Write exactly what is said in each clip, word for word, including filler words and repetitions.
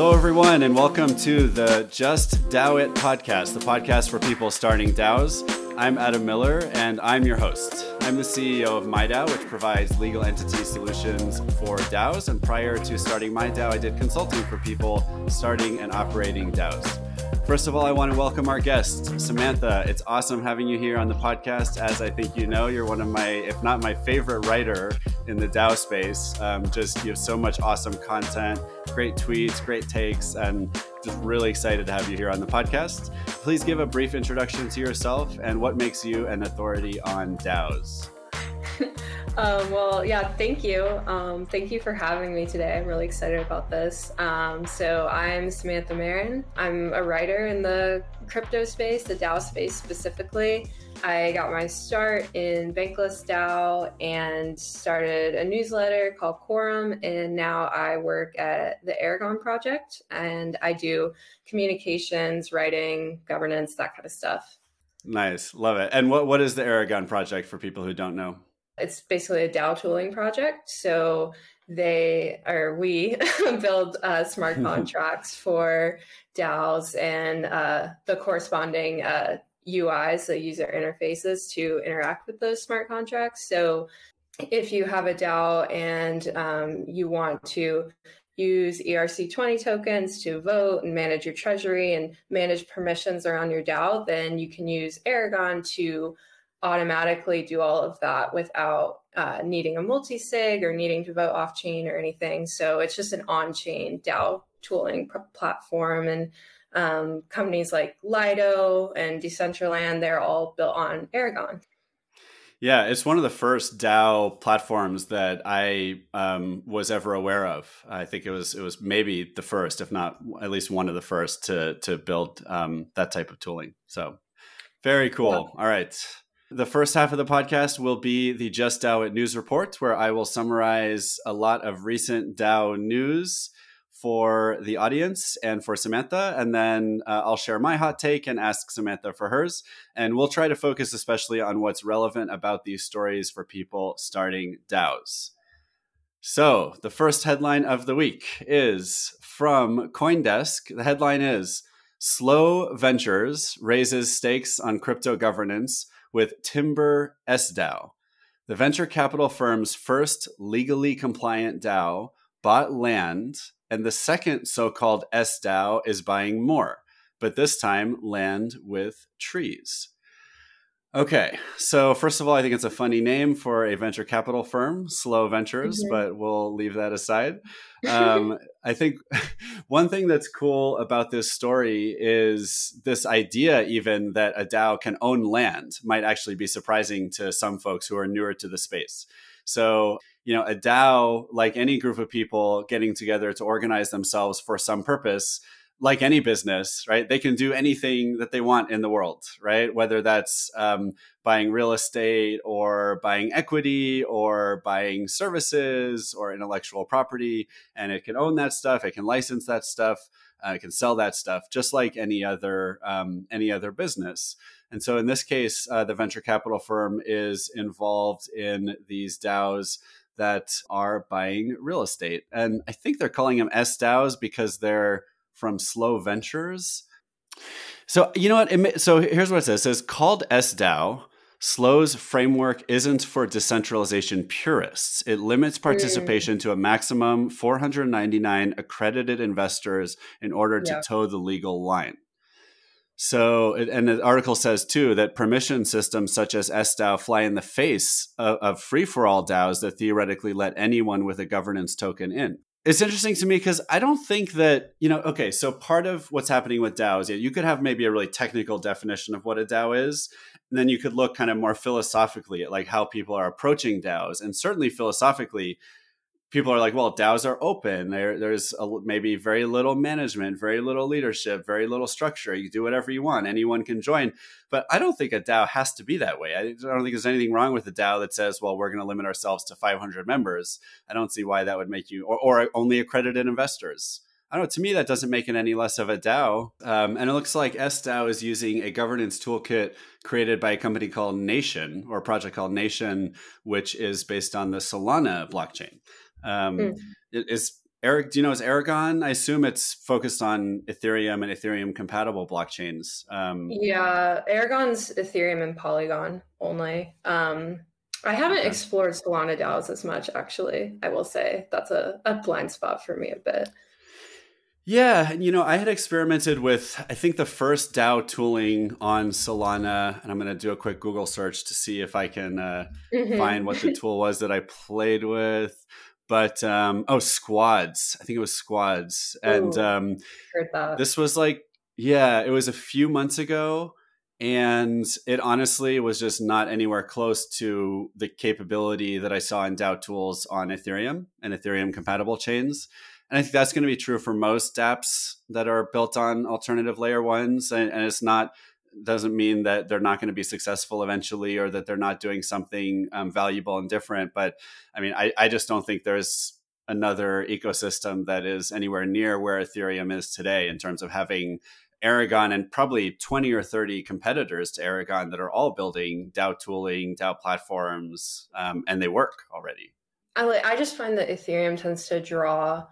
Hello, everyone, and welcome to the Just DAOit podcast, the podcast for people starting DAOs. I'm Adam Miller, and I'm your host. I'm the C E O of MiDAO, which provides legal entity solutions for DAOs. And prior to starting MiDAO, I did consulting for people starting and operating DAOs. First of all, I want to welcome our guest, Samantha. It's awesome having you here on the podcast. As I think you know, you're one of my, if not my favorite writer in the DAO space. Um, just, you have so much awesome content, great tweets, great takes, and just really excited to have you here on the podcast. Please give a brief introduction to yourself and what makes you an authority on DAOs. Um, well, yeah, thank you. Um, thank you for having me today. I'm really excited about this. Um, so I'm Samantha Marin. I'm a writer in the crypto space, the DAO space specifically. I got my start in Bankless DAO and started a newsletter called Quorum. And now I work at the Aragon Project and I do communications, writing, governance, that kind of stuff. Nice. Love it. And what, what is the Aragon Project for people who don't know? It's basically a DAO tooling project. So they, or we, build uh, smart contracts for DAOs and uh, the corresponding uh, U Is, the user interfaces to interact with those smart contracts. So if you have a DAO and um, you want to use E R C twenty tokens to vote and manage your treasury and manage permissions around your DAO, then you can use Aragon to automatically do all of that without uh, needing a multi-sig or needing to vote off-chain or anything. So it's just an on-chain DAO tooling pr- platform. And um, companies like Lido and Decentraland, they're all built on Aragon. Yeah, it's one of the first DAO platforms that I um, was ever aware of. I think it was it was maybe the first, if not at least one of the first to, to build um, that type of tooling. So very cool. Well, all right. The first half of the podcast will be the Just DAOit news report, where I will summarize a lot of recent DAO news for the audience and for Samantha. And then uh, I'll share my hot take and ask Samantha for hers. And we'll try to focus especially on what's relevant about these stories for people starting DAOs. So the first headline of the week is from CoinDesk. The headline is, Slow Ventures raises stakes on crypto governance with Timber sDAO. The venture capital firm's first legally compliant DAO bought land, and the second so-called sDAO is buying more, but this time land with trees. Okay, so first of all, I think it's a funny name for a venture capital firm, Slow Ventures, mm-hmm. but we'll leave that aside. Um, I think one thing that's cool about this story is this idea even that a DAO can own land might actually be surprising to some folks who are newer to the space. So, you know, a DAO, like any group of people getting together to organize themselves for some purpose, like any business, right? They can do anything that they want in the world, right? Whether that's um, buying real estate or buying equity or buying services or intellectual property, and it can own that stuff, it can license that stuff, uh, it can sell that stuff, just like any other um, any other business. And so in this case, uh, the venture capital firm is involved in these DAOs that are buying real estate. And I think they're calling them sDAOs because they're from Slow Ventures. So, you know what? It, so here's what it says. It says, called sDAO, Slow's framework isn't for decentralization purists. It limits participation mm. to a maximum four hundred ninety-nine accredited investors in order yeah. to toe the legal line. So, and the article says too, that permission systems such as sDAO fly in the face of, of free-for-all DAOs that theoretically let anyone with a governance token in. It's interesting to me because I don't think that, you know, okay, so part of what's happening with DAOs, yeah, you could have maybe a really technical definition of what a DAO is, and then you could look kind of more philosophically at like how people are approaching DAOs. And certainly philosophically, people are like, well, DAOs are open. There, there's a, maybe very little management, very little leadership, very little structure. You do whatever you want. Anyone can join. But I don't think a DAO has to be that way. I don't think there's anything wrong with a DAO that says, well, we're going to limit ourselves to five hundred members. I don't see why that would make you, or, or only accredited investors. I don't know. To me, that doesn't make it any less of a DAO. Um, and it looks like sDAO is using a governance toolkit created by a company called Nation, or a project called Nation, which is based on the Solana blockchain. Um, mm. It is Eric, do you know, is Aragon? I assume it's focused on Ethereum and Ethereum compatible blockchains. Um, yeah, Aragon's Ethereum and Polygon only. Um, I haven't okay. explored Solana DAOs as much, actually. I will say that's a, a blind spot for me a bit. Yeah, you know, I had experimented with, I think, the first DAO tooling on Solana, and I'm going to do a quick Google search to see if I can uh, mm-hmm. find what the tool was that I played with. But, um, oh, Squads. I think it was Squads. Ooh, and um, heard that. This was like, yeah, it was a few months ago. And it honestly was just not anywhere close to the capability that I saw in DAO tools on Ethereum and Ethereum compatible chains. And I think that's going to be true for most dApps that are built on alternative layer ones. And, and it's not, doesn't mean that they're not going to be successful eventually, or that they're not doing something um, valuable and different. But I mean, I, I just don't think there's another ecosystem that is anywhere near where Ethereum is today in terms of having Aragon and probably twenty or thirty competitors to Aragon that are all building DAO tooling, DAO platforms, um, and they work already. I, like, I just find that Ethereum tends to draw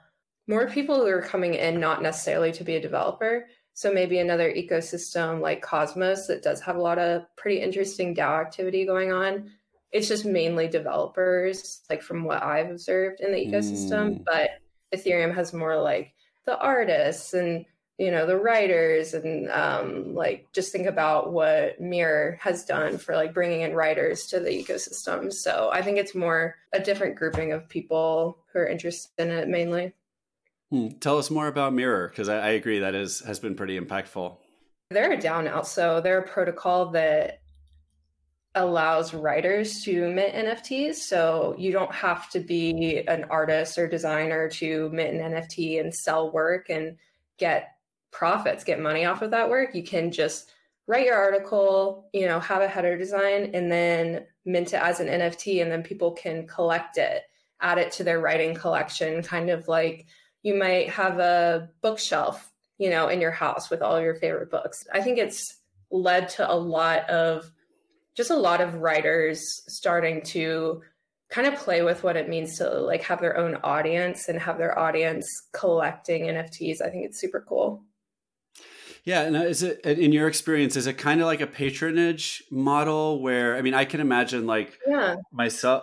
more people who are coming in, not necessarily to be a developer. So maybe another ecosystem like Cosmos that does have a lot of pretty interesting DAO activity going on. It's just mainly developers, like from what I've observed in the ecosystem. Mm. But Ethereum has more like the artists and, you know, the writers and um, like just think about what Mirror has done for like bringing in writers to the ecosystem. So I think it's more a different grouping of people who are interested in it mainly. Hmm. Tell us more about Mirror, because I, I agree that is has been pretty impactful. They're a DAO now, so they're a protocol that allows writers to mint N F Ts. So you don't have to be an artist or designer to mint an N F T and sell work and get profits, get money off of that work. You can just write your article, you know, have a header design, and then mint it as an N F T, and then people can collect it, add it to their writing collection, kind of like you might have a bookshelf, you know, in your house with all your favorite books. I think it's led to a lot of, just a lot of writers starting to kind of play with what it means to like have their own audience and have their audience collecting N F Ts. I think it's super cool. Yeah. And is it, in your experience, is it kind of like a patronage model where, I mean, I can imagine like yeah. myself...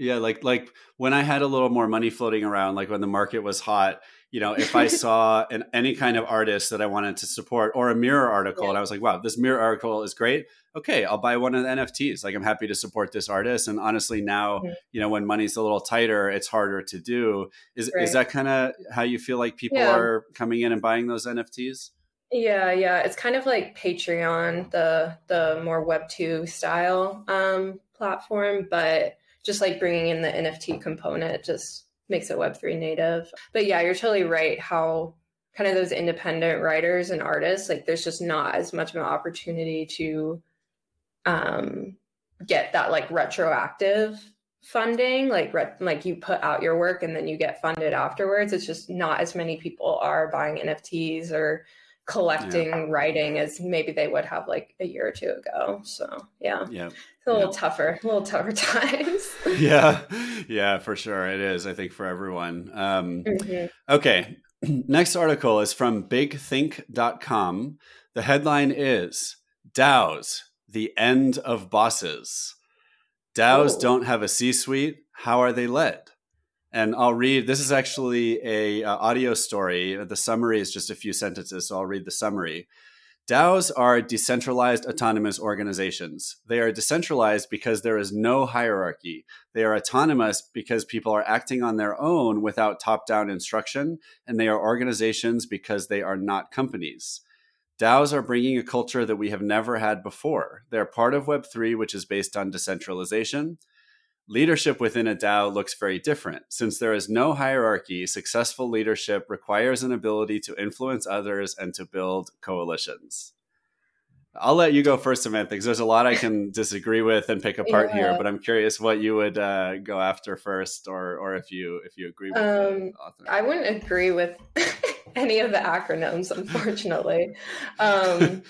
Yeah, like like when I had a little more money floating around, like when the market was hot, you know, if I saw an, any kind of artist that I wanted to support or a Mirror article, yeah. and I was like, wow, this Mirror article is great. Okay, I'll buy one of the N F Ts. Like, I'm happy to support this artist. And honestly, now, mm-hmm. you know, when money's a little tighter, it's harder to do. Is right. is that kind of how you feel like people yeah. are coming in and buying those N F Ts? Yeah, yeah. It's kind of like Patreon, the the more Web two style um, platform, but just like bringing in the N F T component just makes it Web three native. But yeah, you're totally right how kind of those independent writers and artists, like there's just not as much of an opportunity to um, get that like retroactive funding, like re- like you put out your work and then you get funded afterwards. It's just not as many people are buying N F Ts or collecting yeah. writing as maybe they would have like a year or two ago. So yeah, yeah. It's a little yeah. tougher, a little tougher times. yeah, yeah, for sure. It is, I think, for everyone. Um, mm-hmm. Okay, next article is from big think dot com. The headline is DAOs, the end of bosses. DAOs oh. don't have a C-suite. How are they led? And I'll read, this is actually a uh, audio story. The summary is just a few sentences, so I'll read the summary. DAOs are decentralized autonomous organizations. They are decentralized because there is no hierarchy. They are autonomous because people are acting on their own without top-down instruction, and they are organizations because they are not companies. DAOs are bringing a culture that we have never had before. They're part of Web three, which is based on decentralization. Leadership within a DAO looks very different. Since there is no hierarchy, successful leadership requires an ability to influence others and to build coalitions. I'll let you go first, Samantha, because there's a lot I can disagree with and pick apart yeah. here, but I'm curious what you would uh, go after first, or or if you if you agree with um, the author. I wouldn't agree with any of the acronyms, unfortunately. Um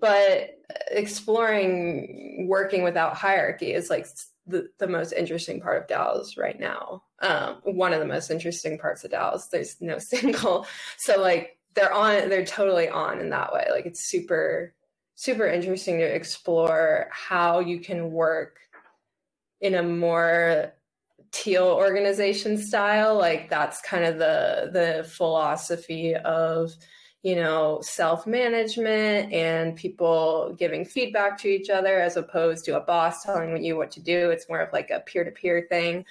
But exploring working without hierarchy is like the, the most interesting part of DAOs right now. Um, one of the most interesting parts of DAOs. There's no single. So like they're on, they're totally on in that way. Like it's super, super interesting to explore how you can work in a more teal organization style. Like that's kind of the, the philosophy of, you know, self-management and people giving feedback to each other as opposed to a boss telling you what to do. It's more of like a peer-to-peer thing.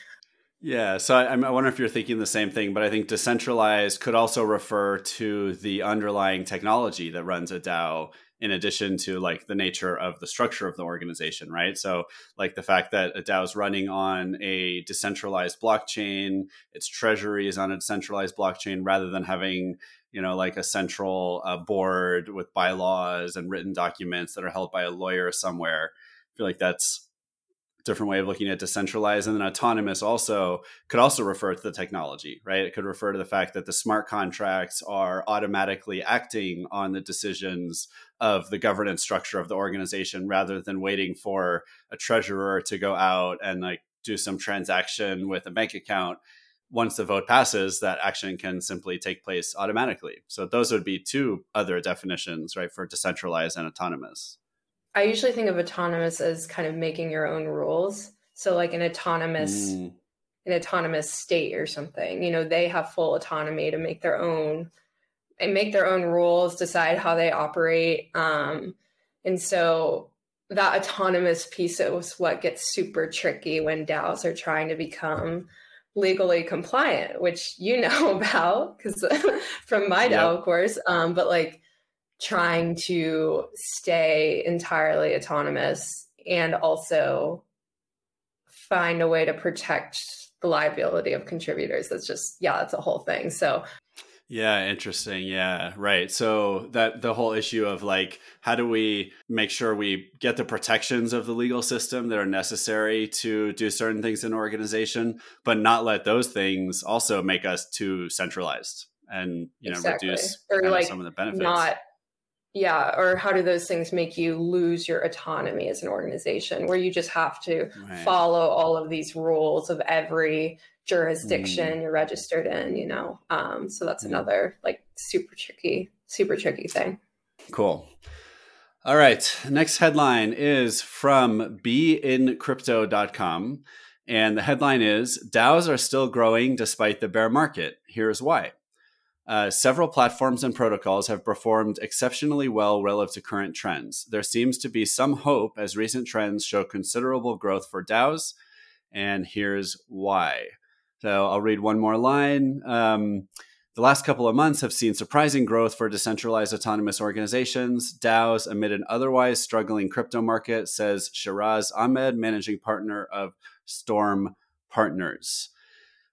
Yeah, so I, I wonder if you're thinking the same thing, but I think decentralized could also refer to the underlying technology that runs a DAO in addition to like the nature of the structure of the organization, right? So like the fact that a DAO is running on a decentralized blockchain, its treasury is on a decentralized blockchain rather than having, you know, like a central uh, board with bylaws and written documents that are held by a lawyer somewhere. I feel like that's a different way of looking at decentralized. And then autonomous also could also refer to the technology, right? It could refer to the fact that the smart contracts are automatically acting on the decisions of the governance structure of the organization rather than waiting for a treasurer to go out and like do some transaction with a bank account. Once the vote passes, that action can simply take place automatically. So those would be two other definitions, right, for decentralized and autonomous. I usually think of autonomous as kind of making your own rules. So like an autonomous, mm. an autonomous state or something, you know, they have full autonomy to make their own and make their own rules, decide how they operate. Um, and so that autonomous piece is what gets super tricky when DAOs are trying to become legally compliant, which you know about because from my DAO, yep. of course, um, but like trying to stay entirely autonomous and also find a way to protect the liability of contributors. That's just, yeah, that's a whole thing. So yeah, interesting. Yeah, right. So that the whole issue of like, how do we make sure we get the protections of the legal system that are necessary to do certain things in an organization, but not let those things also make us too centralized and, you know, exactly. reduce or like some of the benefits. Not, yeah. Or how do those things make you lose your autonomy as an organization where you just have to right. follow all of these rules of every jurisdiction mm. you're registered in, you know? Um, so that's mm. another like super tricky, super tricky thing. Cool. All right. Next headline is from be in crypto dot com. And the headline is DAOs are still growing despite the bear market. Here's why. Uh, several platforms and protocols have performed exceptionally well relative to current trends. There seems to be some hope as recent trends show considerable growth for DAOs. And here's why. So I'll read one more line. Um, the last couple of months have seen surprising growth for decentralized autonomous organizations. DAOs amid an otherwise struggling crypto market, says Shiraz Ahmed, managing partner of Storm Partners.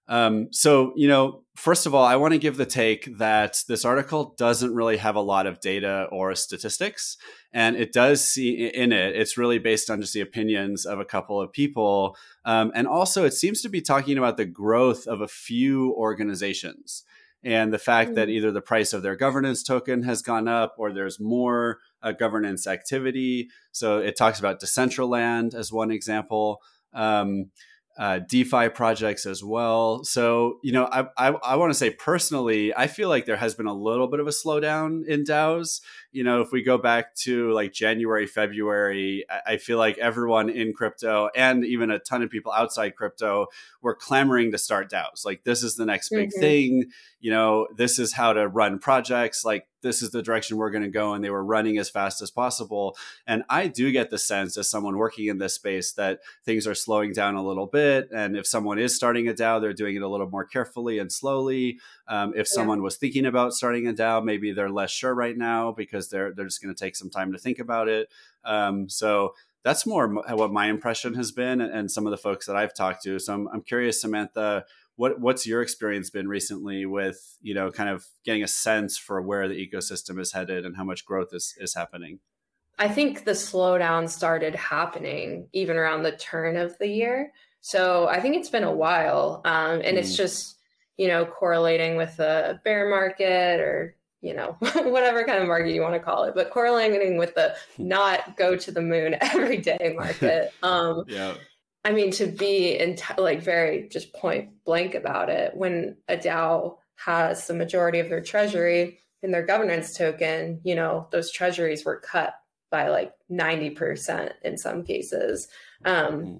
Um, so, you know, first of all, I want to give the take that this article doesn't really have a lot of data or statistics. And it does see in it, it's really based on just the opinions of a couple of people. Um, and also, it seems to be talking about the growth of a few organizations and the fact mm-hmm. that either the price of their governance token has gone up or there's more uh, governance activity. So it talks about Decentraland as one example. Um Uh, DeFi projects as well. So, you know, I I, I want to say personally, I feel like there has been a little bit of a slowdown in DAOs. You know, if we go back to like January, February, I, I feel like everyone in crypto and even a ton of people outside crypto were clamoring to start DAOs. Like, this is the next big mm-hmm. thing. You know, this is how to run projects. Like, this is the direction we're going to go. And they were running as fast as possible. And I do get the sense as someone working in this space that things are slowing down a little bit. And if someone is starting a DAO, they're doing it a little more carefully and slowly. Um, if someone yeah. was thinking about starting a DAO, maybe they're less sure right now because they're, they're just going to take some time to think about it. Um, so that's more what my impression has been and, and some of the folks that I've talked to. So I'm, I'm curious, Samantha, What what's your experience been recently with, you know, kind of getting a sense for where the ecosystem is headed and how much growth is, is happening? I think the slowdown started happening even around the turn of the year. So I think it's been a while. Um, and mm. it's just, you know, correlating with the bear market or, you know, whatever kind of market you want to call it, but correlating with the not go to the moon every day market. Um, yeah. I mean, to be in t- like very just point blank about it, when a DAO has the majority of their treasury in their governance token, you know, those treasuries were cut by like ninety percent in some cases um, mm-hmm.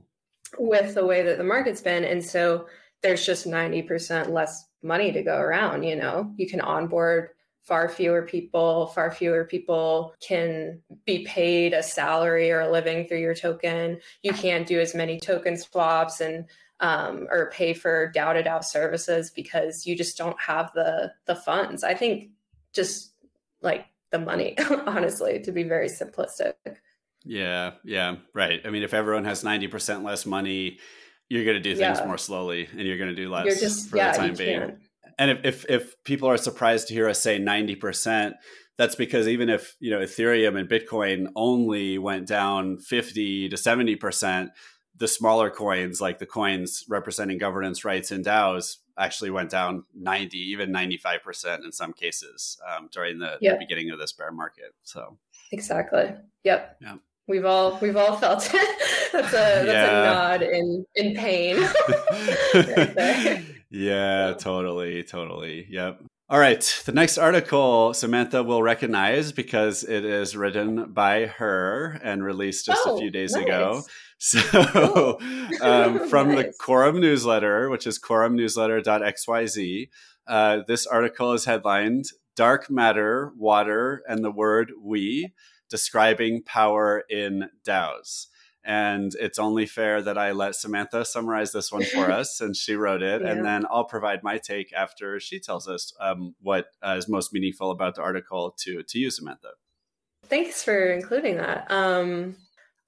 with the way that the market's been. And so there's just ninety percent less money to go around. You know, you can onboard far fewer people, far fewer people can be paid a salary or a living through your token. You can't do as many token swaps and um, or pay for DAO to DAO services because you just don't have the the funds. I think just like the money, honestly, to be very simplistic. Yeah, yeah, right. I mean, if everyone has ninety percent less money, you're going to do things yeah. more slowly and you're going to do less you're just, for yeah, the time being. Can't. And if, if if people are surprised to hear us say ninety percent, that's because even if, you know, Ethereum and Bitcoin only went down fifty to seventy percent, the smaller coins, like the coins representing governance rights in DAOs, actually went down ninety, even ninety-five percent in some cases um, during the, yep. the beginning of this bear market. So exactly. Yep. Yeah. We've all we've all felt it. that's a that's yeah. a nod in in pain. right there. Yeah, totally, totally. Yep. All right. The next article, Samantha will recognize because it is written by her and released just oh, a few days nice. ago. So cool. um, from nice. the Quorum newsletter, which is quorum newsletter dot x y z, uh, this article is headlined Dark Matter, Water, and the Word We, Describing Power in DAOs. And it's only fair that I let Samantha summarize this one for us since she wrote it. Yeah. And then I'll provide my take after she tells us um, what uh, is most meaningful about the article to, to you, Samantha. Thanks for including that. Um,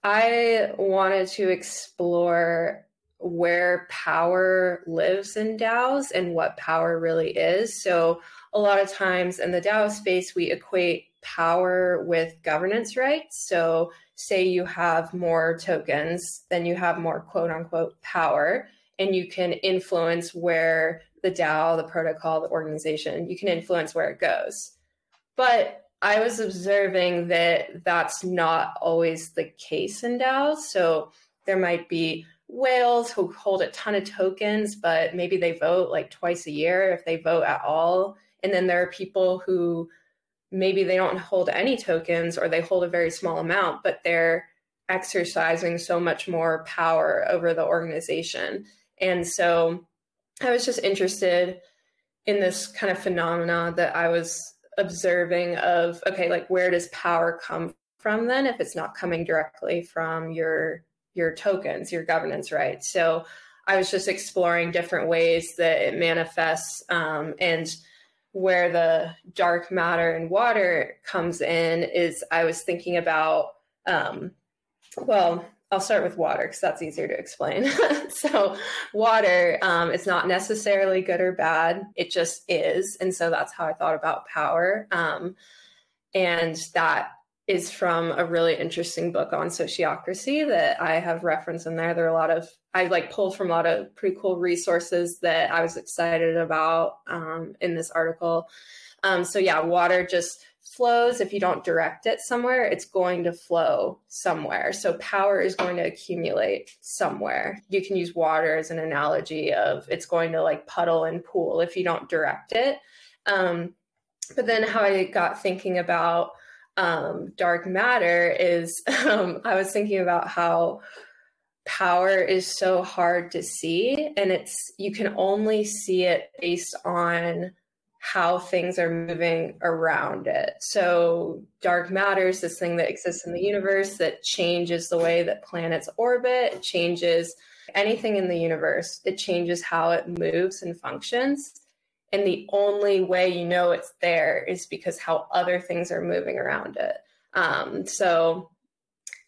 I wanted to explore where power lives in DAOs and what power really is. So a lot of times in the DAO space, we equate power with governance rights. So say you have more tokens, then you have more quote unquote power, and you can influence where the DAO, the protocol, the organization, you can influence where it goes. But I was observing that that's not always the case in DAOs. So there might be whales who hold a ton of tokens, but maybe they vote like twice a year if they vote at all. And then there are people who maybe they don't hold any tokens or they hold a very small amount, but they're exercising so much more power over the organization. And so I was just interested in this kind of phenomena that I was observing of, okay, like where does power come from then if it's not coming directly from your your tokens, your governance rights? So I was just exploring different ways that it manifests um, and where the dark matter and water comes in is I was thinking about, um, well, I'll start with water because that's easier to explain. So water, um, it's not necessarily good or bad. It just is. And so that's how I thought about power. Um, and that is from a really interesting book on sociocracy that I have referenced in there. There are a lot of, I like pulled from a lot of pretty cool resources that I was excited about um, in this article. Um, so yeah, water just flows. If you don't direct it somewhere, it's going to flow somewhere. So power is going to accumulate somewhere. You can use water as an analogy of it's going to like puddle and pool if you don't direct it. Um, but then how I got thinking about Um, dark matter is, um, I was thinking about how power is so hard to see, and it's, you can only see it based on how things are moving around it. So dark matter is this thing that exists in the universe that changes the way that planets orbit, changes anything in the universe. It changes how it moves and functions. And the only way you know it's there is because how other things are moving around it. Um, so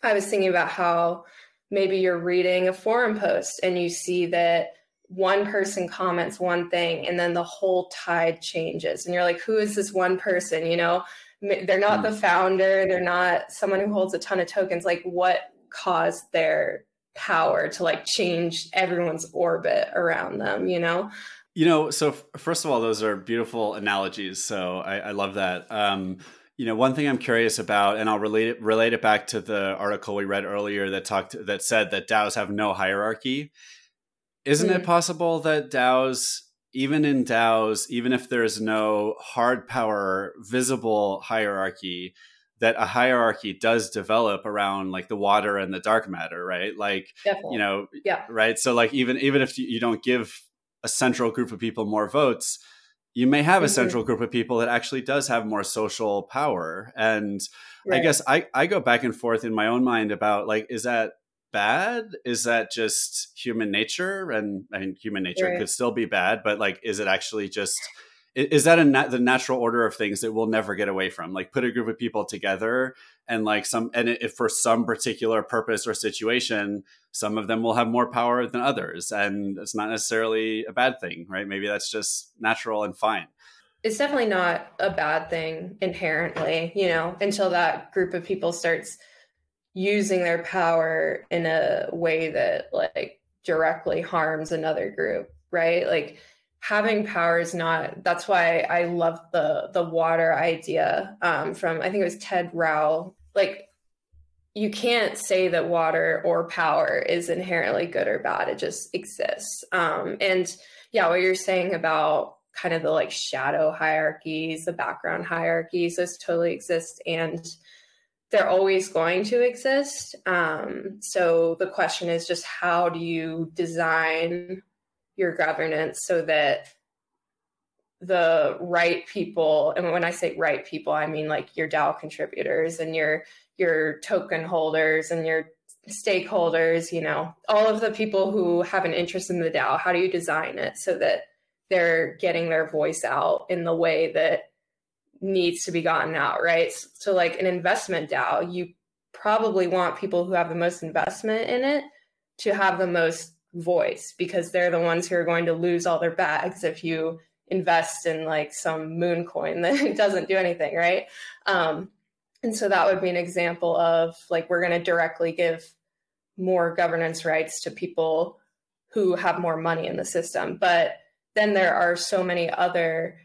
I was thinking about how maybe you're reading a forum post and you see that one person comments one thing and then the whole tide changes. And you're like, who is this one person? You know, they're not the founder. They're not someone who holds a ton of tokens. Like what caused their power to like change everyone's orbit around them, you know? You know, so f- first of all, those are beautiful analogies. So I, I love that. Um, You know, one thing I'm curious about, and I'll relate it relate it back to the article we read earlier that talked that said that DAOs have no hierarchy. Isn't mm-hmm. it possible that DAOs, even in DAOs, even if there is no hard power, visible hierarchy, that a hierarchy does develop around like the water and the dark matter, right? Like, Definitely. you know, yeah. right. So like, even, even if you don't give a central group of people more votes, you may have mm-hmm. a central group of people that actually does have more social power. And right. I guess I, I go back and forth in my own mind about like, is that bad? Is that just human nature? And I mean, human nature right. could still be bad, but like, is it actually just, is that a nat- the natural order of things that we'll never get away from? Like put a group of people together and like some, and if for some particular purpose or situation, some of them will have more power than others. And it's not necessarily a bad thing, right? Maybe that's just natural and fine. It's definitely not a bad thing inherently, you know, until that group of people starts using their power in a way that like directly harms another group, right? Like, having power is not, that's why I love the the water idea um, from, I think it was Ted Rao. Like, you can't say that water or power is inherently good or bad. It just exists. Um, and yeah, what you're saying about kind of the like shadow hierarchies, the background hierarchies, those totally exist. And they're always going to exist. Um, so the question is just how do you design your governance so that the right people, and when I say right people, I mean like your DAO contributors and your your token holders and your stakeholders, you know, all of the people who have an interest in the DAO, how do you design it so that they're getting their voice out in the way that needs to be gotten out, right? So like an investment DAO, you probably want people who have the most investment in it to have the most voice, because they're the ones who are going to lose all their bags if you invest in like some moon coin that doesn't do anything, right? Um, and so that would be an example of like, we're going to directly give more governance rights to people who have more money in the system. But then there are so many other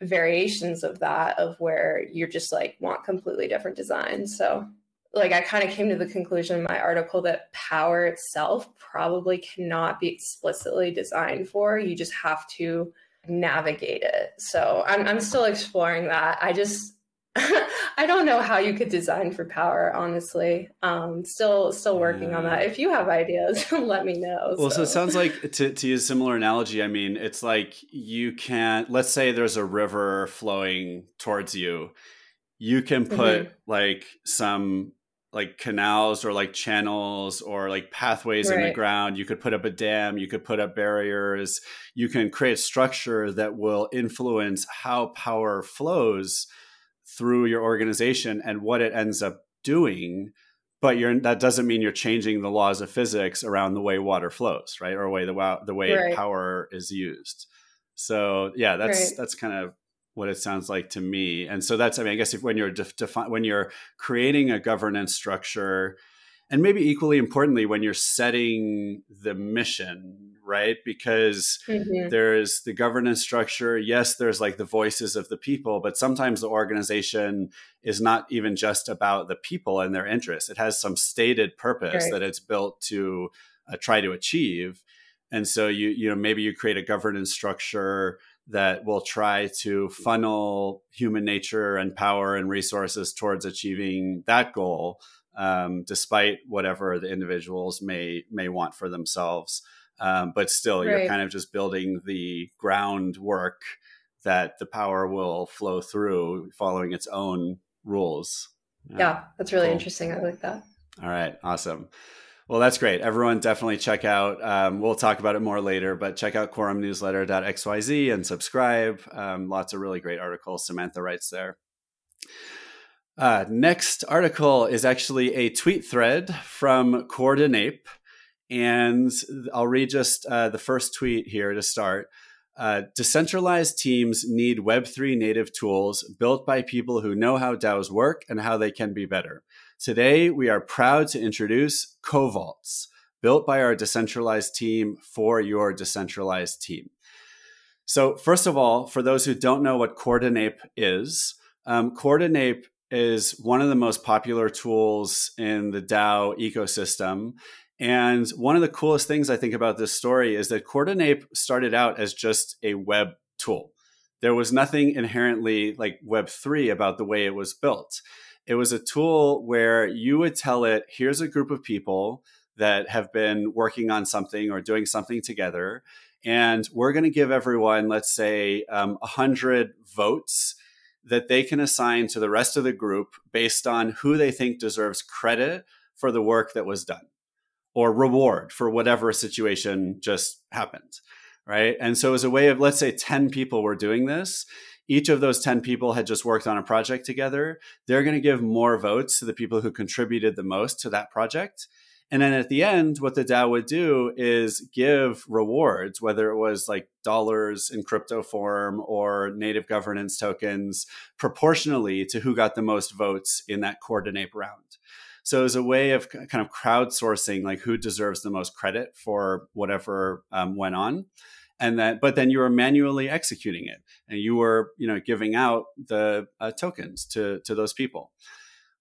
variations of that, of where you're just like want completely different designs. So like I kind of came to the conclusion in my article that power itself probably cannot be explicitly designed for. You just have to navigate it. So I'm I'm still exploring that. I just, I don't know how you could design for power, honestly. Um, still still working yeah. on that. If you have ideas, let me know. Well, so. so it sounds like, to, to use a similar analogy, I mean, it's like you can't, let's say there's a river flowing towards you. You can put mm-hmm. like some like canals or like channels or like pathways right. in the ground. You could put up a dam, you could put up barriers, you can create structure that will influence how power flows through your organization and what it ends up doing. But you're, that doesn't mean you're changing the laws of physics around the way water flows, right? Or way the, the way right. power is used. So yeah, that's right. that's kind of what it sounds like to me. And so that's, I mean, I guess if when you're def- defi- when you're creating a governance structure, and maybe equally importantly, when you're setting the mission, right? Because mm-hmm. there's the governance structure. Yes, there's like the voices of the people, but sometimes the organization is not even just about the people and their interests. It has some stated purpose right. that it's built to uh, try to achieve. And so you, you know, maybe you create a governance structure that will try to funnel human nature and power and resources towards achieving that goal, um, despite whatever the individuals may may want for themselves. Um, but still, right. you're kind of just building the groundwork that the power will flow through following its own rules. Yeah, yeah that's really cool. Interesting. I like that. All right. Awesome. Well, that's great. Everyone definitely check out, um, we'll talk about it more later, but check out quorum newsletter dot x y z and subscribe. Um, lots of really great articles Samantha writes there. Uh, next article is actually a tweet thread from Coordinape. And I'll read just uh, the first tweet here to start. Uh, decentralized teams need web three native tools built by people who know how DAOs work and how they can be better. Today, we are proud to introduce CoVaults, built by our decentralized team for your decentralized team. So first of all, for those who don't know what Coordinape is, um, Coordinape is one of the most popular tools in the DAO ecosystem. And one of the coolest things I think about this story is that Coordinape started out as just a web tool. There was nothing inherently like Web three about the way it was built. It was a tool where you would tell it, here's a group of people that have been working on something or doing something together. And we're going to give everyone, let's say, um, one hundred votes that they can assign to the rest of the group based on who they think deserves credit for the work that was done or reward for whatever situation just happened, right? And so as a way of, let's say ten people were doing this, each of those ten people had just worked on a project together. They're going to give more votes to the people who contributed the most to that project. And then at the end, what the DAO would do is give rewards, whether it was like dollars in crypto form or native governance tokens, proportionally to who got the most votes in that Coordinape round. So as a way of kind of crowdsourcing, like who deserves the most credit for whatever um, went on. And that, but then you were manually executing it and you were, you know, giving out the uh, tokens to, to those people.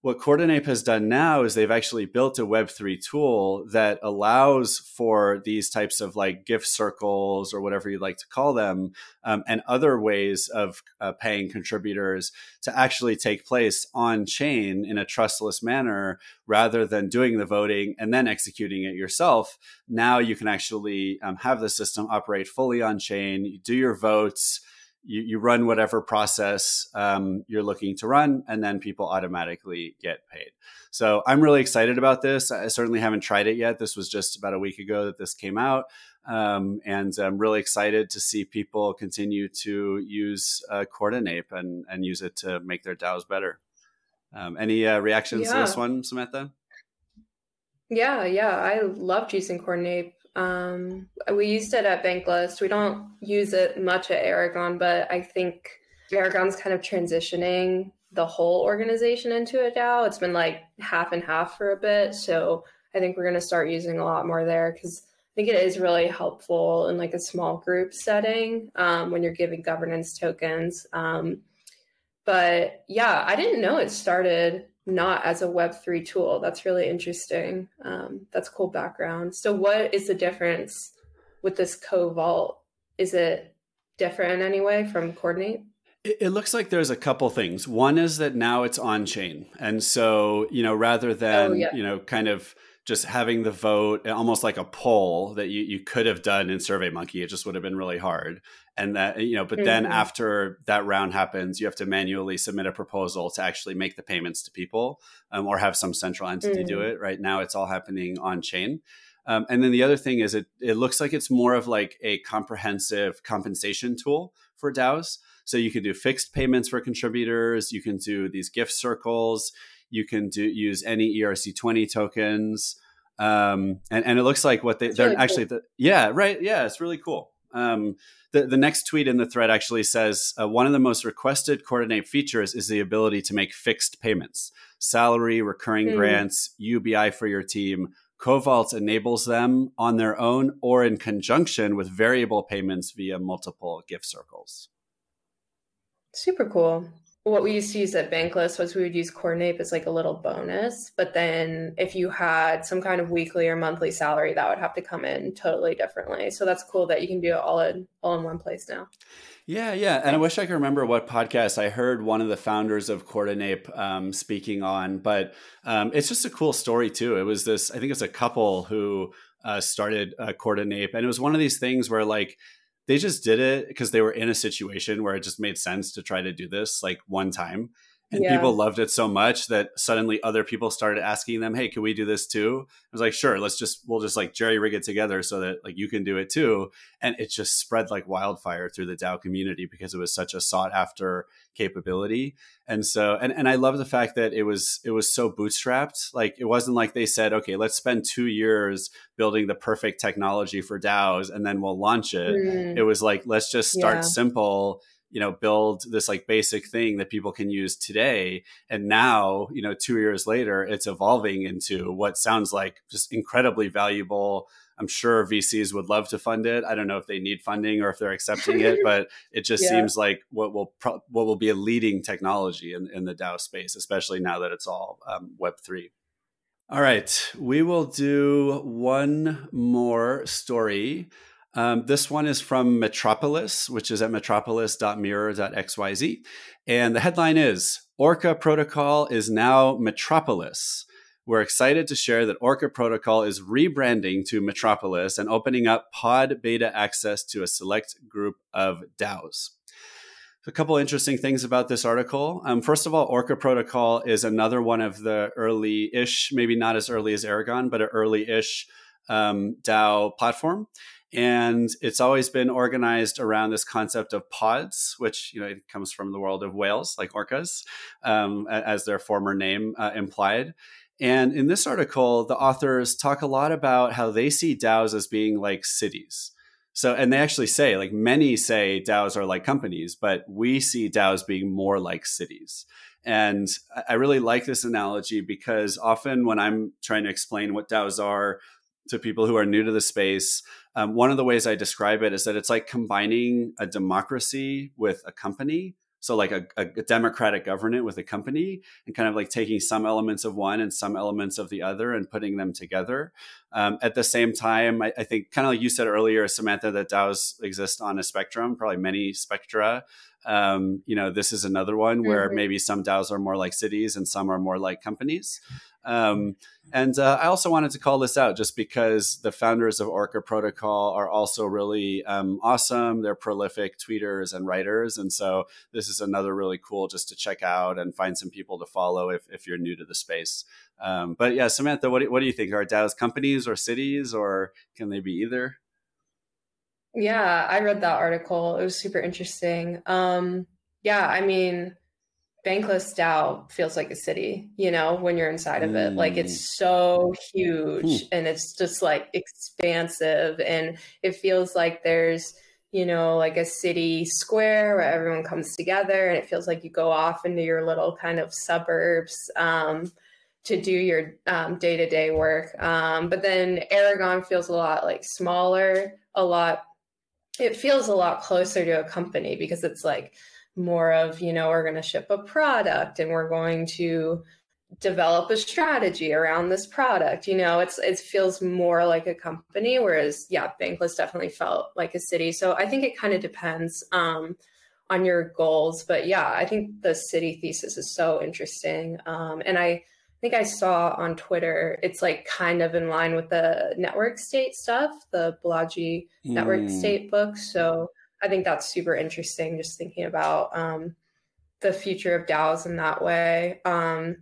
What Coordinape has done now is they've actually built a Web three tool that allows for these types of like gift circles or whatever you'd like to call them, um, and other ways of uh, paying contributors to actually take place on chain in a trustless manner rather than doing the voting and then executing it yourself. Now you can actually um, have the system operate fully on chain, you do your votes, You, you run whatever process um, you're looking to run, and then people automatically get paid. So I'm really excited about this. I certainly haven't tried it yet. This was just about a week ago that this came out. Um, and I'm really excited to see people continue to use uh, Coordinape and, and use it to make their DAOs better. Um, any uh, reactions yeah. to this one, Samantha? Yeah, yeah. I loved using Coordinape. Um, we used it at Bankless. We don't use it much at Aragon, but I think Aragon's kind of transitioning the whole organization into a DAO. It's been like half and half for a bit. So I think we're going to start using a lot more there because I think it is really helpful in like a small group setting, um, when you're giving governance tokens. Um, but yeah, I didn't know it started not as a Web three tool. That's really interesting. Um, that's cool background. So what is the difference with this CoVault? Is it different in any way from Coordinape? It, it looks like there's a couple things. One is that now it's on chain. And so, you know, rather than, oh, yeah. you know, kind of just having the vote, almost like a poll that you, you could have done in SurveyMonkey, it just would have been really hard. And that, you know, but mm-hmm. then after that round happens, you have to manually submit a proposal to actually make the payments to people, um, or have some central entity mm-hmm. do it. Right now, it's all happening on chain. Um, and then the other thing is it, it looks like it's more of like a comprehensive compensation tool for DAOs. So you can do fixed payments for contributors. You can do these gift circles. You can do use any E R C twenty tokens. Um, and, and it looks like what they, they're really actually, cool. the, yeah, right. Yeah, it's really cool. Um, the, the next tweet in the thread actually says, uh, one of the most requested Coordinape features is the ability to make fixed payments, salary, recurring mm. grants, U B I for your team. CoVaults enables them on their own or in conjunction with variable payments via multiple gift circles. Super cool. What we used to use at Bankless was we would use Coordinape as like a little bonus, but then if you had some kind of weekly or monthly salary, that would have to come in totally differently. So that's cool that you can do it all in all in one place now. Yeah, yeah. And I wish I could remember what podcast I heard one of the founders of Coordinape um, speaking on, but um, it's just a cool story too. It was this, I think it's a couple who uh, started uh, Coordinape, and it was one of these things where like, they just did it because they were in a situation where it just made sense to try to do this like one time. And yeah. people loved it so much that suddenly other people started asking them, hey, can we do this too? I was like, sure, let's just, we'll just like jerry rig it together so that like you can do it too. And it just spread like wildfire through the DAO community because it was such a sought after capability. And so, and, and I love the fact that it was, it was so bootstrapped. Like it wasn't like they said, okay, let's spend two years building the perfect technology for DAOs and then we'll launch it. Mm. It was like, let's just start yeah. simple. you know, build this like basic thing that people can use today. And now, you know, two years later, it's evolving into what sounds like just incredibly valuable. I'm sure V Cs would love to fund it. I don't know if they need funding or if they're accepting it, but it just yeah. seems like what will pro- what will be a leading technology in, in the DAO space, especially now that it's all um, Web three. All right, we will do one more story. Um, this one is from Metropolis, which is at metropolis dot mirror dot x y z. And the headline is, Orca Protocol is now Metropolis. We're excited to share that Orca Protocol is rebranding to Metropolis and opening up pod beta access to a select group of DAOs. A couple interesting things about this article. Um, first of all, Orca Protocol is another one of the early-ish, maybe not as early as Aragon, but an early-ish um, DAO platform. And it's always been organized around this concept of pods, which, you know, it comes from the world of whales, like orcas, um, as their former name uh, implied. And in this article, the authors talk a lot about how they see DAOs as being like cities. So, and they actually say, like, many say DAOs are like companies, but we see DAOs being more like cities. And I really like this analogy because often when I'm trying to explain what DAOs are to people who are new to the space, um, one of the ways I describe it is that it's like combining a democracy with a company. So like a, a democratic governance with a company, and kind of like taking some elements of one and some elements of the other and putting them together. Um, at the same time, I, I think kind of like you said earlier, Samantha, that DAOs exist on a spectrum, probably many spectra. Um, you know, this is another one where mm-hmm. maybe some DAOs are more like cities and some are more like companies. Um, and uh, I also wanted to call this out just because the founders of Orca Protocol are also really um, awesome. They're prolific tweeters and writers. And so this is another really cool just to check out and find some people to follow if, if you're new to the space. Um, but yeah, Samantha, what do, what do you think? Are DAOs companies or cities, or can they be either? Yeah, I read that article. It was super interesting. Um, yeah, I mean, Bankless DAO feels like a city, you know, when you're inside of it. Like, it's so huge and it's just like expansive, and it feels like there's, you know, like a city square where everyone comes together, and it feels like you go off into your little kind of suburbs um, to do your um, day-to-day work. Um, but then Aragon feels a lot like smaller, a lot. It feels a lot closer to a company because it's like more of, you know, we're going to ship a product and we're going to develop a strategy around this product. You know, it's, it feels more like a company, whereas yeah, Bankless definitely felt like a city. So I think it kind of depends um, on your goals, but yeah, I think the city thesis is so interesting. Um, and I think I saw on Twitter, it's like kind of in line with the network state stuff, the Balaji mm. network state book. So I think that's super interesting, just thinking about um, the future of DAOs in that way. Um,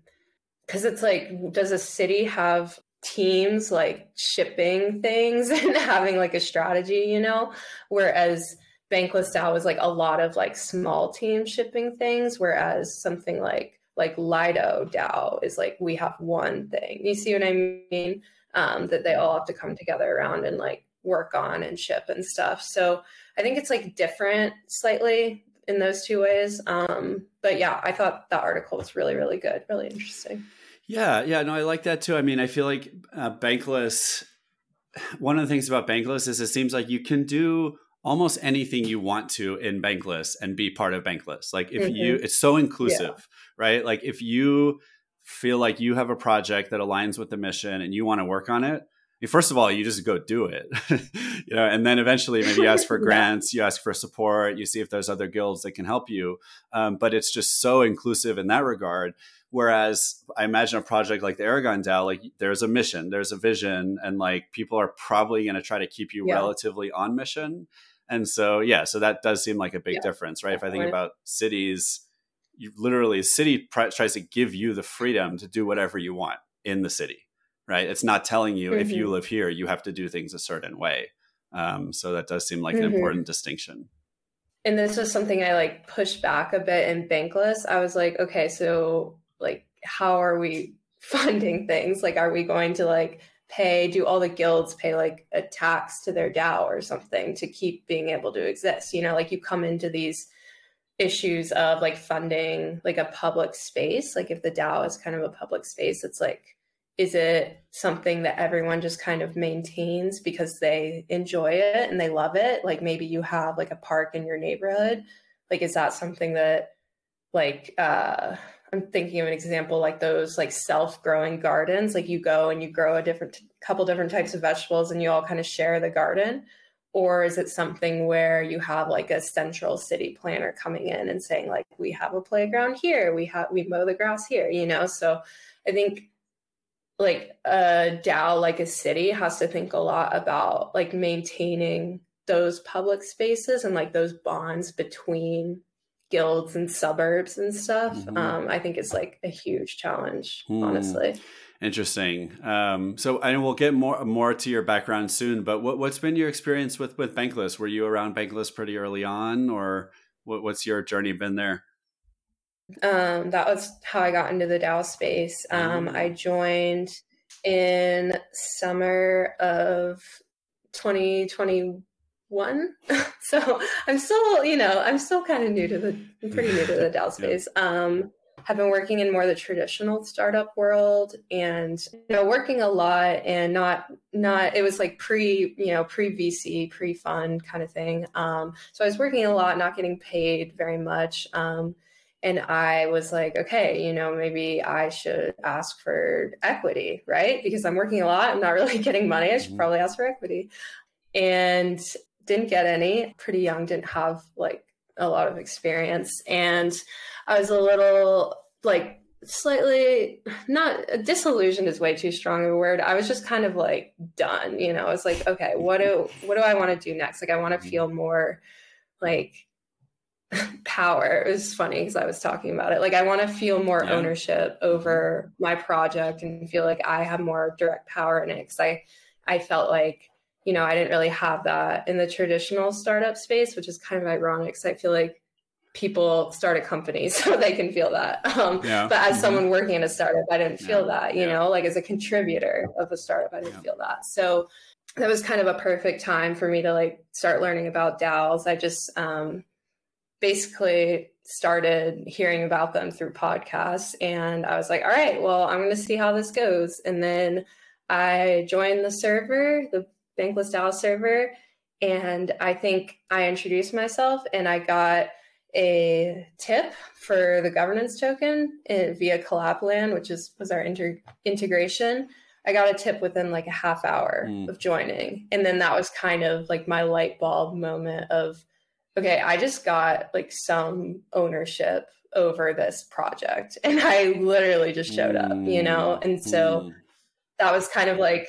Cause it's like, does a city have teams like shipping things and having like a strategy, you know? Whereas Bankless DAO is like a lot of like small team shipping things. Whereas something like, like Lido DAO is like, we have one thing, you see what I mean? Um, that they all have to come together around and like work on and ship and stuff. So I think it's like different slightly in those two ways. Um, but yeah, I thought that article was really, really good. Really interesting. Yeah. Yeah. No, I like that too. I mean, I feel like uh, Bankless, one of the things about Bankless is it seems like you can do almost anything you want to in Bankless and be part of Bankless. Like if mm-hmm. you, it's so inclusive, yeah. right? Like if you feel like you have a project that aligns with the mission and you want to work on it, first of all, you just go do it, you know, and then eventually maybe you ask for grants, you ask for support, you see if there's other guilds that can help you. Um, but it's just so inclusive in that regard. Whereas I imagine a project like the Aragon DAO, like there's a mission, there's a vision, and like people are probably going to try to keep you yeah. relatively on mission. And so, yeah, so that does seem like a big yeah. difference, right? Definitely. If I think about cities, you literally, city pr- tries to give you the freedom to do whatever you want in the city. Right? It's not telling you mm-hmm. if you live here, you have to do things a certain way. Um, so that does seem like mm-hmm. an important distinction. And this was something I like pushed back a bit in Bankless. I was like, okay, so like, how are we funding things? Like, are we going to like pay, do all the guilds pay like a tax to their DAO or something to keep being able to exist? You know, like you come into these issues of like funding, like a public space. Like if the DAO is kind of a public space, it's like, is it something that everyone just kind of maintains because they enjoy it and they love it? Like maybe you have like a park in your neighborhood. Like, is that something that like, uh, I'm thinking of an example, like those like self-growing gardens, like you go and you grow a different couple different types of vegetables and you all kind of share the garden. Or is it something where you have like a central city planner coming in and saying like, we have a playground here, we have, we mow the grass here, you know? So I think like a DAO, like a city, has to think a lot about like maintaining those public spaces and like those bonds between guilds and suburbs and stuff. Mm-hmm. Um, I think it's like a huge challenge, mm. honestly. Interesting. Um, so I know we'll get more more to your background soon, but what, what's been your experience with, with Bankless? Were you around Bankless pretty early on, or what, what's your journey been there? Um, that was how I got into the DAO space. Um, mm-hmm. I joined in summer of twenty twenty-one. One, so I'm still, you know, I'm still kind of new to the, I'm pretty new to the DAO space. Yeah. Um, have been working in more the traditional startup world, and you know, working a lot, and not, not. It was like pre, you know, pre V C, pre fund kind of thing. Um, so I was working a lot, not getting paid very much. Um, and I was like, okay, you know, maybe I should ask for equity, right? Because I'm working a lot, I'm not really getting money. I should mm-hmm. probably ask for equity, and didn't get any, pretty young, didn't have like a lot of experience. And I was a little like slightly, not disillusioned is way too strong of a word. I was just kind of like done, you know, I was like, okay, what do, what do I want to do next? Like, I want to feel more like power. It was funny because I was talking about it. Like, I want to feel more yeah. ownership over my project and feel like I have more direct power in it. Cause I, I felt like, you know, I didn't really have that in the traditional startup space, which is kind of ironic because I feel like people start a company so they can feel that. Um, yeah. But as mm-hmm. someone working in a startup, I didn't feel yeah. that, you yeah. know, like as a contributor of a startup, I didn't yeah. feel that. So that was kind of a perfect time for me to like start learning about DAOs. I just um, basically started hearing about them through podcasts, and I was like, all right, well, I'm going to see how this goes. And then I joined the server, the Bankless DAO server, and I think I introduced myself and I got a tip for the governance token in, via Collabland, which is was our inter- integration. I got a tip within like a half hour mm. of joining, and then that was kind of like my light bulb moment of, okay, I just got like some ownership over this project, and I literally just showed mm. up, you know, and so mm. that was kind of like.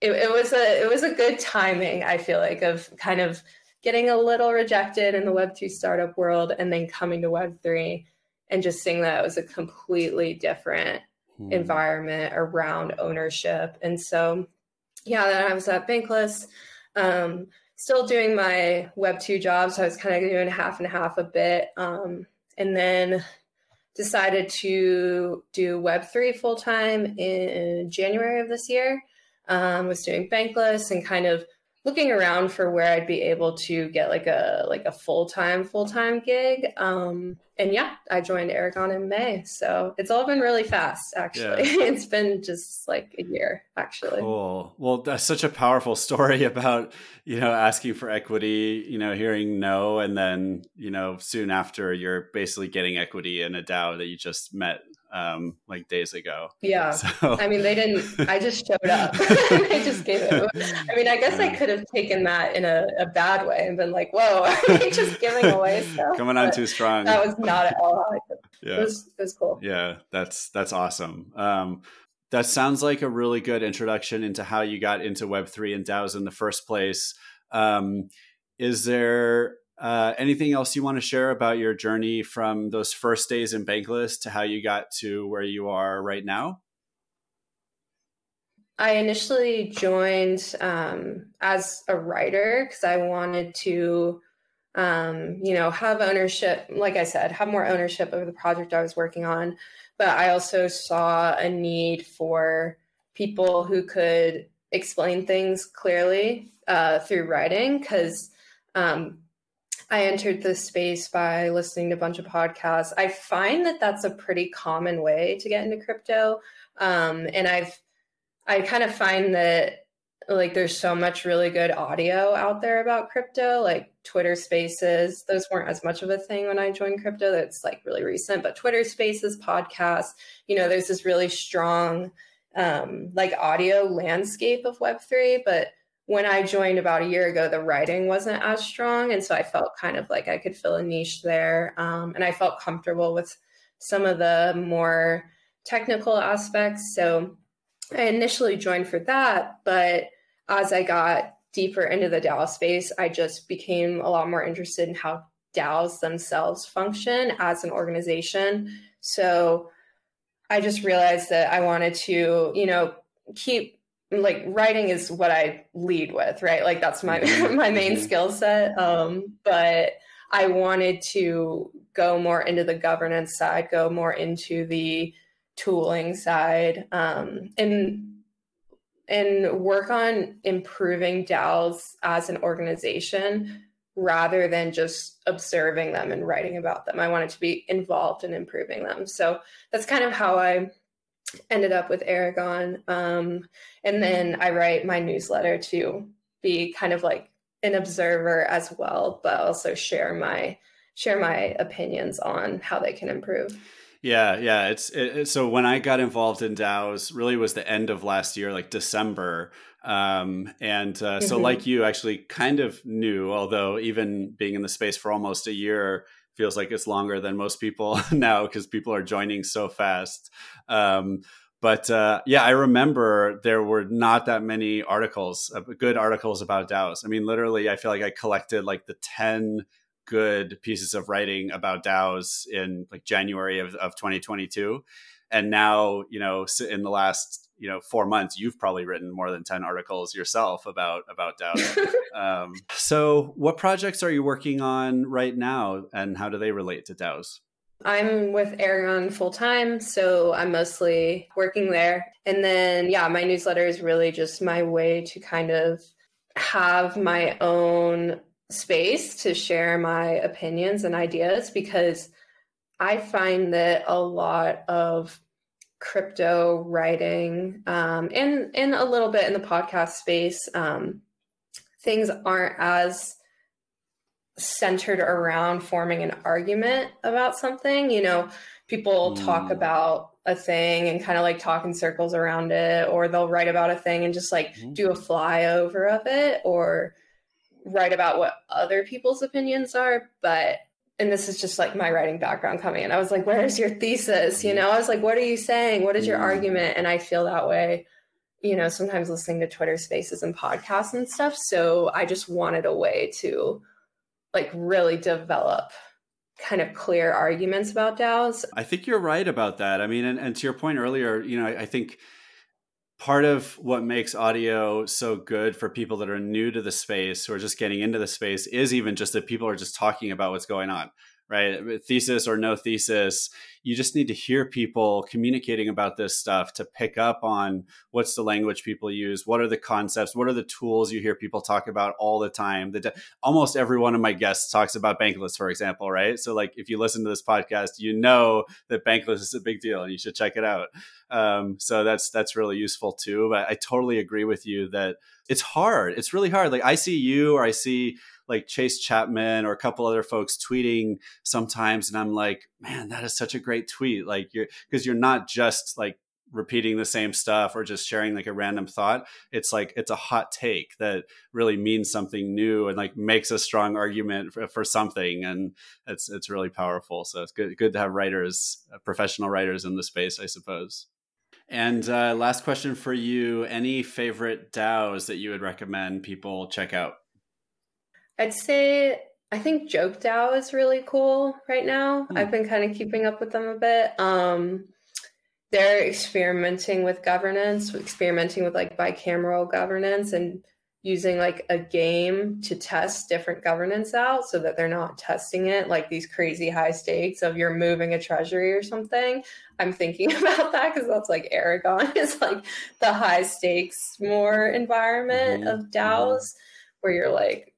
It, it was a it was a good timing, I feel like, of kind of getting a little rejected in the Web two startup world and then coming to Web three and just seeing that it was a completely different hmm. environment around ownership. And so, yeah, then I was at Bankless, um, still doing my Web two job. So I was kind of doing half and half a bit, um, and then decided to do Web three full time in January of this year. Um, was doing Bankless and kind of looking around for where I'd be able to get like a like a full-time, full-time gig. Um, and yeah, I joined Aragon in May. So it's all been really fast, actually. Yeah. It's been just like a year, actually. Cool. Well, that's such a powerful story about, you know, asking for equity, you know, hearing no, and then, you know, soon after you're basically getting equity in a DAO that you just met. Um, like days ago. Yeah. So. I mean, they didn't, I just showed up. I just gave it. I mean, I guess yeah. I could have taken that in a, a bad way and been like, whoa, are you just giving away stuff? Coming on but too strong. That was not at all. Yeah. It was, it was cool. Yeah. That's, that's awesome. Um, that sounds like a really good introduction into how you got into Web three and DAOs in the first place. Um, is there, Uh, anything else you want to share about your journey from those first days in Bankless to how you got to where you are right now? I initially joined um, as a writer because I wanted to, um, you know, have ownership, like I said, have more ownership over the project I was working on. But I also saw a need for people who could explain things clearly uh, through writing because um, I entered this space by listening to a bunch of podcasts. I find that that's a pretty common way to get into crypto. Um, and I've, I kind of find that like, there's so much really good audio out there about crypto, like Twitter spaces. Those weren't as much of a thing when I joined crypto. That's like really recent, but Twitter spaces, podcasts, you know, there's this really strong, um, like audio landscape of Web three, but when I joined about a year ago, the writing wasn't as strong. And so I felt kind of like I could fill a niche there. Um, and I felt comfortable with some of the more technical aspects. So I initially joined for that. But as I got deeper into the DAO space, I just became a lot more interested in how DAOs themselves function as an organization. So I just realized that I wanted to, you know, keep like writing is what I lead with, right? Like that's my, my main skill set. Um, but I wanted to go more into the governance side, go more into the tooling side, um, and, and work on improving DAOs as an organization rather than just observing them and writing about them. I wanted to be involved in improving them. So that's kind of how I ended up with Aragon. Um, and then I write my newsletter to be kind of like an observer as well, but also share my, share my opinions on how they can improve. Yeah. Yeah. It's it, so when I got involved in DAOs really was the end of last year, like December. Um, and uh, mm-hmm. so like you actually kind of knew, although even being in the space for almost a year, feels like it's longer than most people now because people are joining so fast. Um, but uh, yeah, I remember there were not that many articles, uh, good articles about DAOs. I mean, literally, I feel like I collected like the ten good pieces of writing about DAOs in like January of, of twenty twenty-two. And now, you know, in the last, you know, four months, you've probably written more than ten articles yourself about, about DAOs. um, so what projects are you working on right now and how do they relate to DAOs? I'm with Aragon full time, so I'm mostly working there. And then, yeah, my newsletter is really just my way to kind of have my own space to share my opinions and ideas, because I find that a lot of crypto writing um, and, and a little bit in the podcast space, um, things aren't as centered around forming an argument about something. You know, people mm. talk about a thing and kind of like talk in circles around it, or they'll write about a thing and just like mm. do a flyover of it or write about what other people's opinions are. But and this is just like my writing background coming in. I was like, where's your thesis? You know, I was like, what are you saying? What is your argument? And I feel that way, you know, sometimes listening to Twitter spaces and podcasts and stuff. So I just wanted a way to like really develop kind of clear arguments about DAOs. I think you're right about that. I mean, and, and to your point earlier, you know, I, I think part of what makes audio so good for people that are new to the space or just getting into the space is even just that people are just talking about what's going on, right? Thesis or no thesis, you just need to hear people communicating about this stuff to pick up on what's the language people use, what are the concepts, what are the tools you hear people talk about all the time. The de- almost every one of my guests talks about Bankless, for example, right? So like if you listen to this podcast, you know that Bankless is a big deal and you should check it out. Um, so that's that's really useful too. But I totally agree with you that it's hard. It's really hard. Like I see you or I see like Chase Chapman or a couple other folks tweeting sometimes. And I'm like, man, that is such a great tweet. Like you're, cause you're not just like repeating the same stuff or just sharing like a random thought. It's like, it's a hot take that really means something new and like makes a strong argument for, for something. And it's, it's really powerful. So it's good, good to have writers, uh, professional writers in the space, I suppose. And uh, last question for you, any favorite DAOs that you would recommend people check out? I'd say, I think JokeDAO is really cool right now. Mm. I've been kind of keeping up with them a bit. Um, they're experimenting with governance, experimenting with like bicameral governance and using like a game to test different governance out so that they're not testing it like these crazy high stakes of you're moving a treasury or something. I'm thinking about that because that's like Aragon is like the high stakes more environment mm. of DAOs mm. where you're like,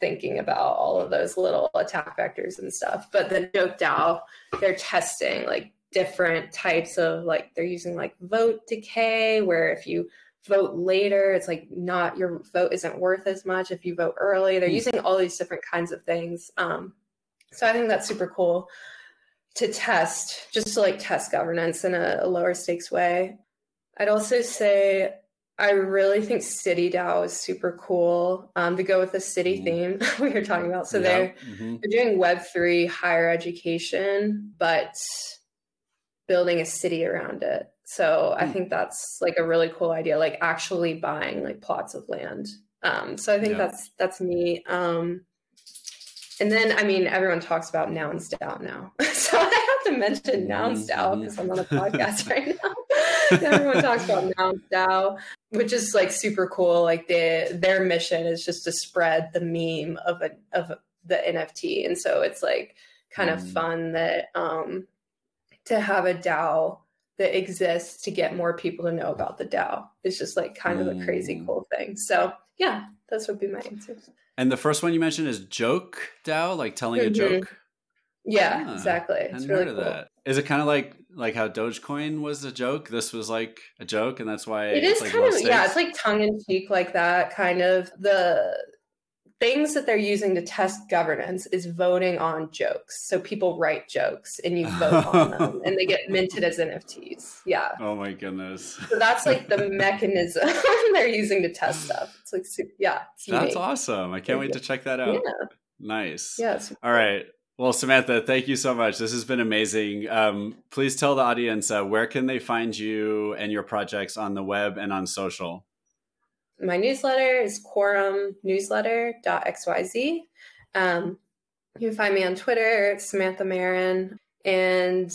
thinking about all of those little attack vectors and stuff. But the JokeDAO, they're testing like different types of, like, they're using like vote decay, where if you vote later, it's like not, your vote isn't worth as much if you vote early. They're using all these different kinds of things. Um, so I think that's super cool to test, just to like test governance in a, a lower stakes way. I'd also say I really think CityDAO is super cool um, to go with the city mm-hmm. theme we were talking about. So yeah. they're, mm-hmm. they're doing Web three higher education, but building a city around it. So I think that's like a really cool idea, like actually buying like plots of land. Um, so I think yeah. that's that's neat. Um, and then, I mean, everyone talks about Nouns DAO now. So I have to mention Nouns DAO because I'm on a podcast right now. Everyone talks about Nouns DAO, which is like super cool. Like they, their mission is just to spread the meme of a, of the N F T. And so it's like kind mm. of fun that um, to have a DAO that exists to get more people to know about the DAO. It's just like kind of a crazy cool thing. So yeah, those would be my answers. And the first one you mentioned is JokeDAO, like telling mm-hmm. a joke. Yeah, ah, exactly. It's hadn't really heard of cool. that. Is it kind of like like how Dogecoin was a joke? This was like a joke, and that's why it it's is like kind of stakes? Yeah. It's like tongue in cheek, like that kind of the things that they're using to test governance is voting on jokes. So people write jokes and you vote on them and they get minted as N F Ts. Yeah. Oh my goodness. So that's like the mechanism they're using to test stuff. It's like, super, yeah. It's that's unique. Awesome. I can't wait to check that out. Yeah. Nice. Yeah. All right. Well, Samantha, thank you so much. This has been amazing. Um, please tell the audience, uh, where can they find you and your projects on the web and on social? My newsletter is quorum newsletter dot x y z. Um, you can find me on Twitter, Samantha Marin. And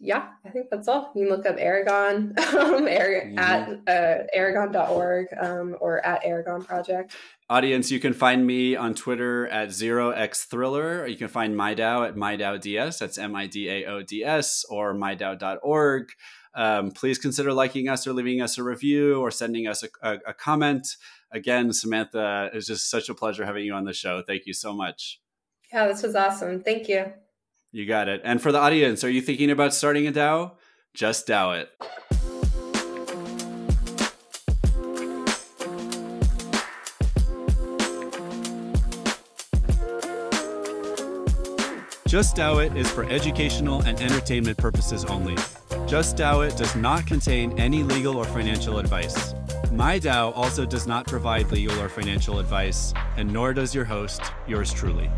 yeah, I think that's all. You can look up Aragon um, Ar- mm-hmm. at uh, aragon dot org um, or at Aragon Project. Audience, you can find me on Twitter at zero x thriller, or you can find MiDAO at MiDAODS. That's M I D A O D S, or MiDAO dot org. Um, please consider liking us or leaving us a review or sending us a, a, a comment. Again, Samantha, it was just such a pleasure having you on the show. Thank you so much. Yeah, this was awesome. Thank you. You got it. And for the audience, are you thinking about starting a DAO? Just DAO it. Just DAO It is for educational and entertainment purposes only. Just DAO It does not contain any legal or financial advice. MiDAO also does not provide legal or financial advice, and nor does your host, yours truly.